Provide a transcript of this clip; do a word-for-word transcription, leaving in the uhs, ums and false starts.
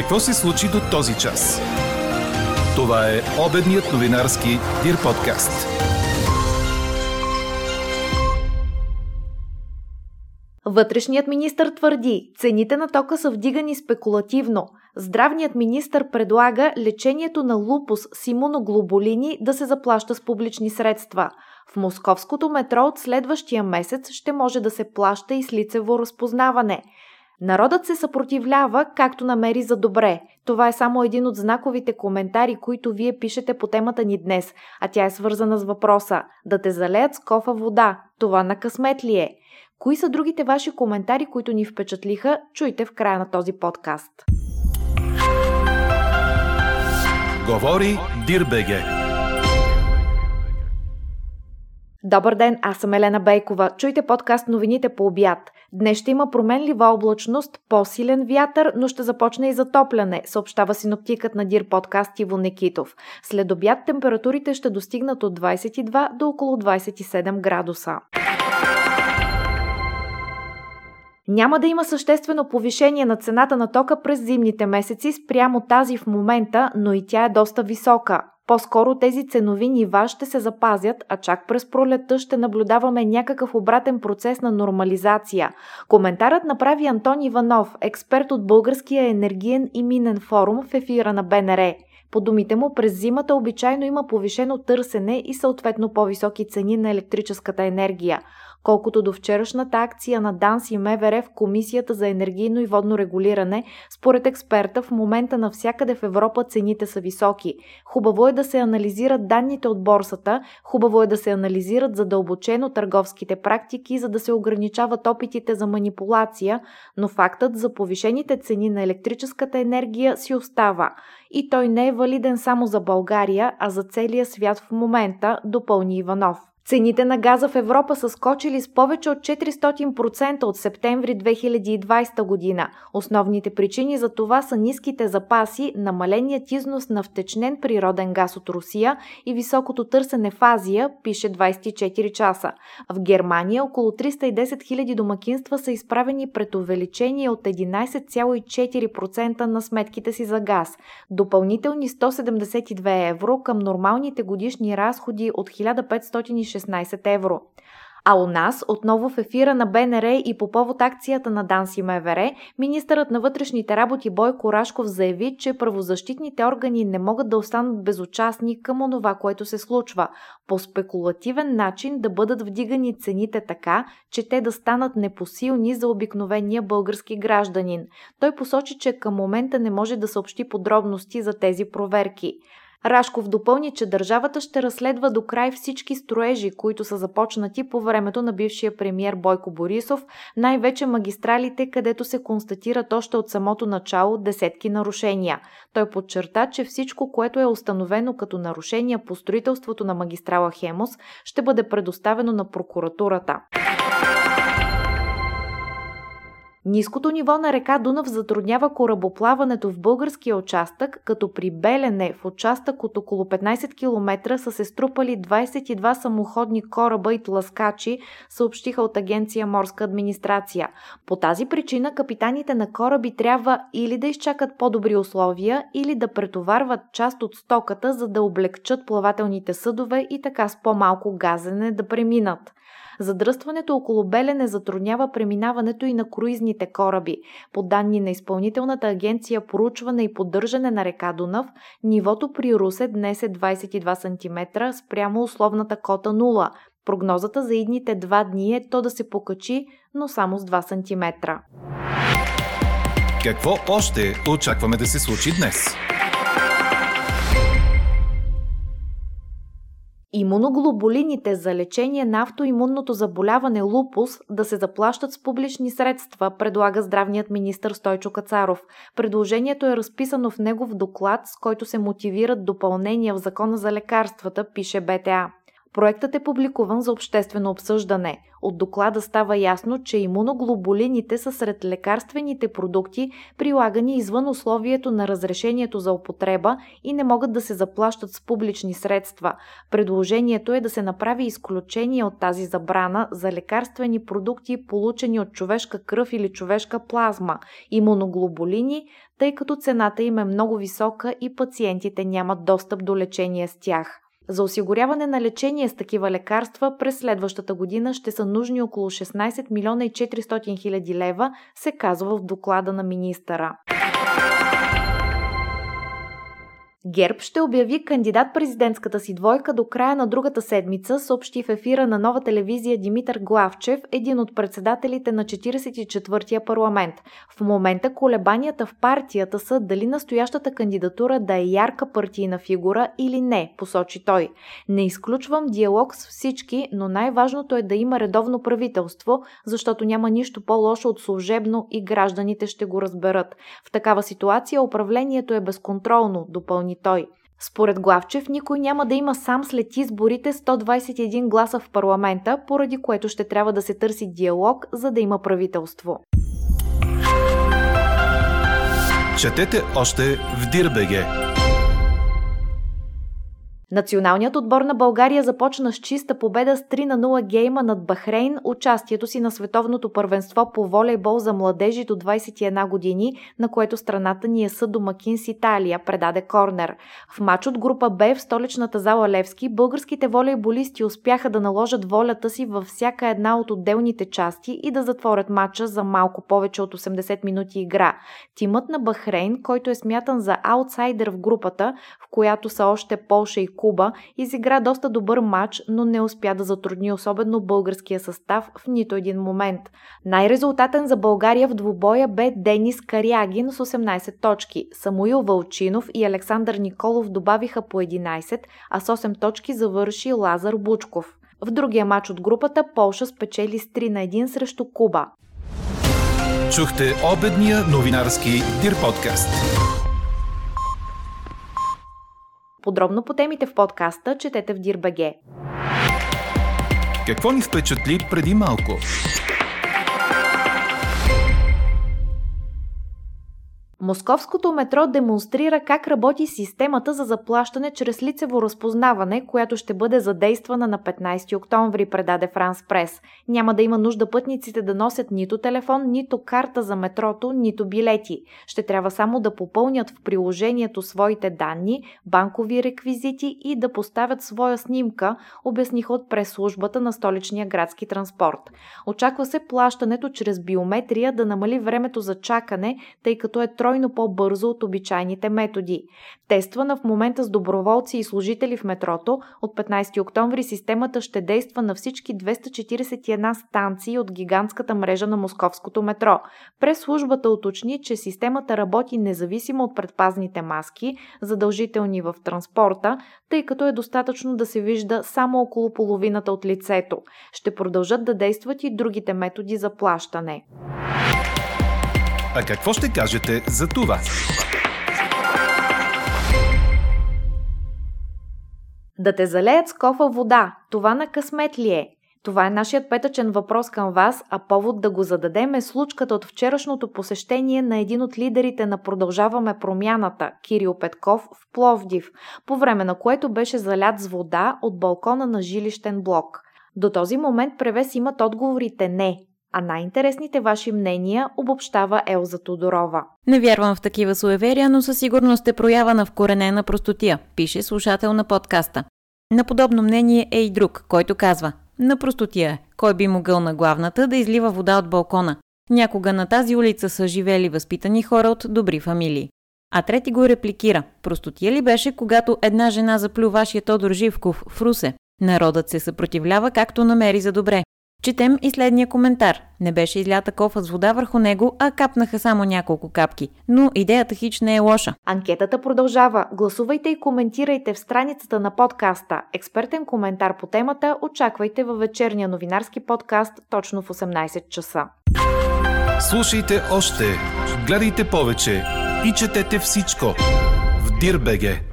Какво се случи до този час? Това е обедният новинарски Дир подкаст. Вътрешният министър твърди, цените на тока са вдигани спекулативно. Здравният министър предлага лечението на лупус с имуноглобулини да се заплаща с публични средства. В московското метро от следващия месец ще може да се плаща и с лицево разпознаване. Народът се съпротивлява, както намери за добре. Това е само един от знаковите коментари, които вие пишете по темата ни днес, а тя е свързана с въпроса «Да те залеят с кофа вода, това на късмет ли е?». Кои са другите ваши коментари, които ни впечатлиха, чуйте в края на този подкаст. Говори дир точка бе же. Добър ден, аз съм Елена Бейкова. Чуйте подкаст новините по обяд. Днес ще има променлива облачност, по-силен вятър, но ще започне и затопляне, съобщава синоптикът на Дир подкаст Иво Никитов. След обяд температурите ще достигнат от двайсет и два до около двайсет и седем градуса. Няма да има съществено повишение на цената на тока през зимните месеци спрямо тази в момента, но и тя е доста висока. По-скоро тези ценови нива ще се запазят, а чак през пролетта ще наблюдаваме някакъв обратен процес на нормализация. Коментарът направи Антон Иванов, експерт от Българския енергиен и минен форум в ефира на Бе Ен Ер. По думите му, през зимата обичайно има повишено търсене и съответно по-високи цени на електрическата енергия. Колкото до вчерашната акция на ДАНС и Ем Ве Ер в Комисията за енергийно и водно регулиране, според експерта в момента навсякъде в Европа цените са високи. Хубаво е да се анализират данните от борсата, хубаво е да се анализират задълбочено търговските практики, за да се ограничават опитите за манипулация, но фактът за повишените цени на електрическата енергия си остава. И той не е валиден само за България, а за целия свят в момента, допълни Иванов. Цените на газа в Европа са скочили с повече от четиристотин процента от септември две хиляди и двайсета година. Основните причини за това са ниските запаси, намаленият износ на втечнен природен газ от Русия и високото търсене в Азия, пише двайсет и четири часа. В Германия около триста и десет хиляди домакинства са изправени пред увеличение от единайсет цяло и четири процента на сметките си за газ. Допълнителни сто седемдесет и две евро към нормалните годишни разходи от хиляда петстотин и шестнайсет евро. А у нас, отново в ефира на Бе Ен Ер и по повод акцията на ДАНС и Ем Ве Ер, министърът на вътрешните работи Бойко Рашков заяви, че правозащитните органи не могат да останат безучастни към онова, което се случва. По спекулативен начин да бъдат вдигани цените така, че те да станат непосилни за обикновения български гражданин. Той посочи, че към момента не може да съобщи подробности за тези проверки. Рашков допълни, че държавата ще разследва до край всички строежи, които са започнати по времето на бившия премиер Бойко Борисов, най-вече магистралите, където се констатират още от самото начало десетки нарушения. Той подчерта, че всичко, което е установено като нарушения по строителството на магистрала Хемус, ще бъде предоставено на прокуратурата. Ниското ниво на река Дунав затруднява корабоплаването в българския участък, като при Белене в участък от около петнайсет километра са се струпали двайсет и два самоходни кораба и тласкачи, съобщиха от агенция Морска администрация. По тази причина капитаните на кораби трябва или да изчакат по-добри условия, или да претоварват част от стоката, за да облекчат плавателните съдове и така с по-малко газене да преминат. Задръстването около Белене затруднява преминаването и на круизните кораби. По данни на Изпълнителната агенция Поручване и поддържане на река Дунав, нивото при Русе днес е двайсет и два сантиметра спрямо условната кота нула. Прогнозата за идните два дни е то да се покачи, но само с два сантиметра. Какво още очакваме да се случи днес? Имуноглобулините за лечение на автоимунното заболяване лупус да се заплащат с публични средства, предлага здравният министър Стойчо Кацаров. Предложението е разписано в негов доклад, с който се мотивират допълнения в Закона за лекарствата, пише Бе Те А. Проектът е публикуван за обществено обсъждане. От доклада става ясно, че имуноглобулините са сред лекарствените продукти, прилагани извън условието на разрешението за употреба и не могат да се заплащат с публични средства. Предложението е да се направи изключение от тази забрана за лекарствени продукти, получени от човешка кръв или човешка плазма, имуноглобулини, тъй като цената им е много висока и пациентите нямат достъп до лечение с тях. За осигуряване на лечение с такива лекарства през следващата година ще са нужни около шестнайсет милиона и четиристотин хиляди лева, се казва в доклада на министъра. ГЕРБ ще обяви кандидат-президентската си двойка до края на другата седмица, съобщи в ефира на Нова телевизия Димитър Главчев, един от председателите на четирийсет и четвъртия парламент. В момента колебанията в партията са дали настоящата кандидатура да е ярка партийна фигура или не, посочи той. Не изключвам диалог с всички, но най-важното е да има редовно правителство, защото няма нищо по-лошо от служебно и гражданите ще го разберат. В такава ситуация управлението е безконтролно, допълни той. Според Главчев, никой няма да има сам след изборите сто двайсет и един гласа в парламента, поради което ще трябва да се търси диалог, за да има правителство. Четете още в дир точка бе же. Националният отбор на България започна с чиста победа с три на нула гейма над Бахрейн, участието си на световното първенство по волейбол за младежи до двайсет и една години, на което страната ни е съдомакин с Италия, предаде Корнер. В матч от група Б в столичната зала Левски българските волейболисти успяха да наложат волята си във всяка една от отделните части и да затворят матча за малко повече от осемдесет минути игра. Тимът на Бахрейн, който е смятан за аутсайдер в групата, в която са още Полша и Куба, изигра доста добър матч, но не успя да затрудни особено българския състав в нито един момент. Най-резултатен за България в двубоя бе Денис Карягин с осемнайсет точки. Самуил Вълчинов и Александър Николов добавиха по единайсет, а с осем точки завърши Лазар Бучков. В другия матч от групата Полша спечели с три на един срещу Куба. Чухте обедния новинарски Дир подкаст. Подробно по темите в подкаста четете в дир точка бе же. Какво ни впечатли преди малко? Московското метро демонстрира как работи системата за заплащане чрез лицево разпознаване, която ще бъде задействана на петнайсети октомври, предаде Франс Прес. Няма да има нужда пътниците да носят нито телефон, нито карта за метрото, нито билети. Ще трябва само да попълнят в приложението своите данни, банкови реквизити и да поставят своя снимка, обясниха от прес-службата на столичния градски транспорт. Очаква се плащането чрез биометрия да намали времето за чакане, тъй като е тройно по-бързо от обичайните методи. Тествана в момента с доброволци и служители в метрото, от петнайсети октомври системата ще действа на всички двеста четирийсет и една станции от гигантската мрежа на московското метро. Пресслужбата уточни, че системата работи независимо от предпазните маски, задължителни в транспорта, тъй като е достатъчно да се вижда само около половината от лицето. Ще продължат да действат и другите методи за плащане. А какво ще кажете за това? Да те залеят с кофа вода, това на късмет ли е? Това е нашият петъчен въпрос към вас, а повод да го зададем е случката от вчерашното посещение на един от лидерите на Продължаваме промяната, Кирил Петков, в Пловдив, по време на което беше залят с вода от балкона на жилищен блок. До този момент превес имат отговорите не. А най-интересните ваши мнения обобщава Елза Тодорова. Не вярвам в такива суеверия, но със сигурност е проява на вкоренена простотия, пише слушател на подкаста. На подобно мнение е и друг, който казва: на простотия, кой би могъл на главната да излива вода от балкона? Някога на тази улица са живели възпитани хора от добри фамилии. А трети го репликира: простотия ли беше, когато една жена заплю вашия Тодор Живков в Русе? Народът се съпротивлява както намери за добре. Четем и следния коментар. Не беше излята кофа с вода върху него, а капнаха само няколко капки. Но идеята хич не е лоша. Анкетата продължава. Гласувайте и коментирайте в страницата на подкаста. Експертен коментар по темата очаквайте във вечерния новинарски подкаст точно в осемнайсет часа. Слушайте още, гледайте повече и четете всичко в дир точка бе же.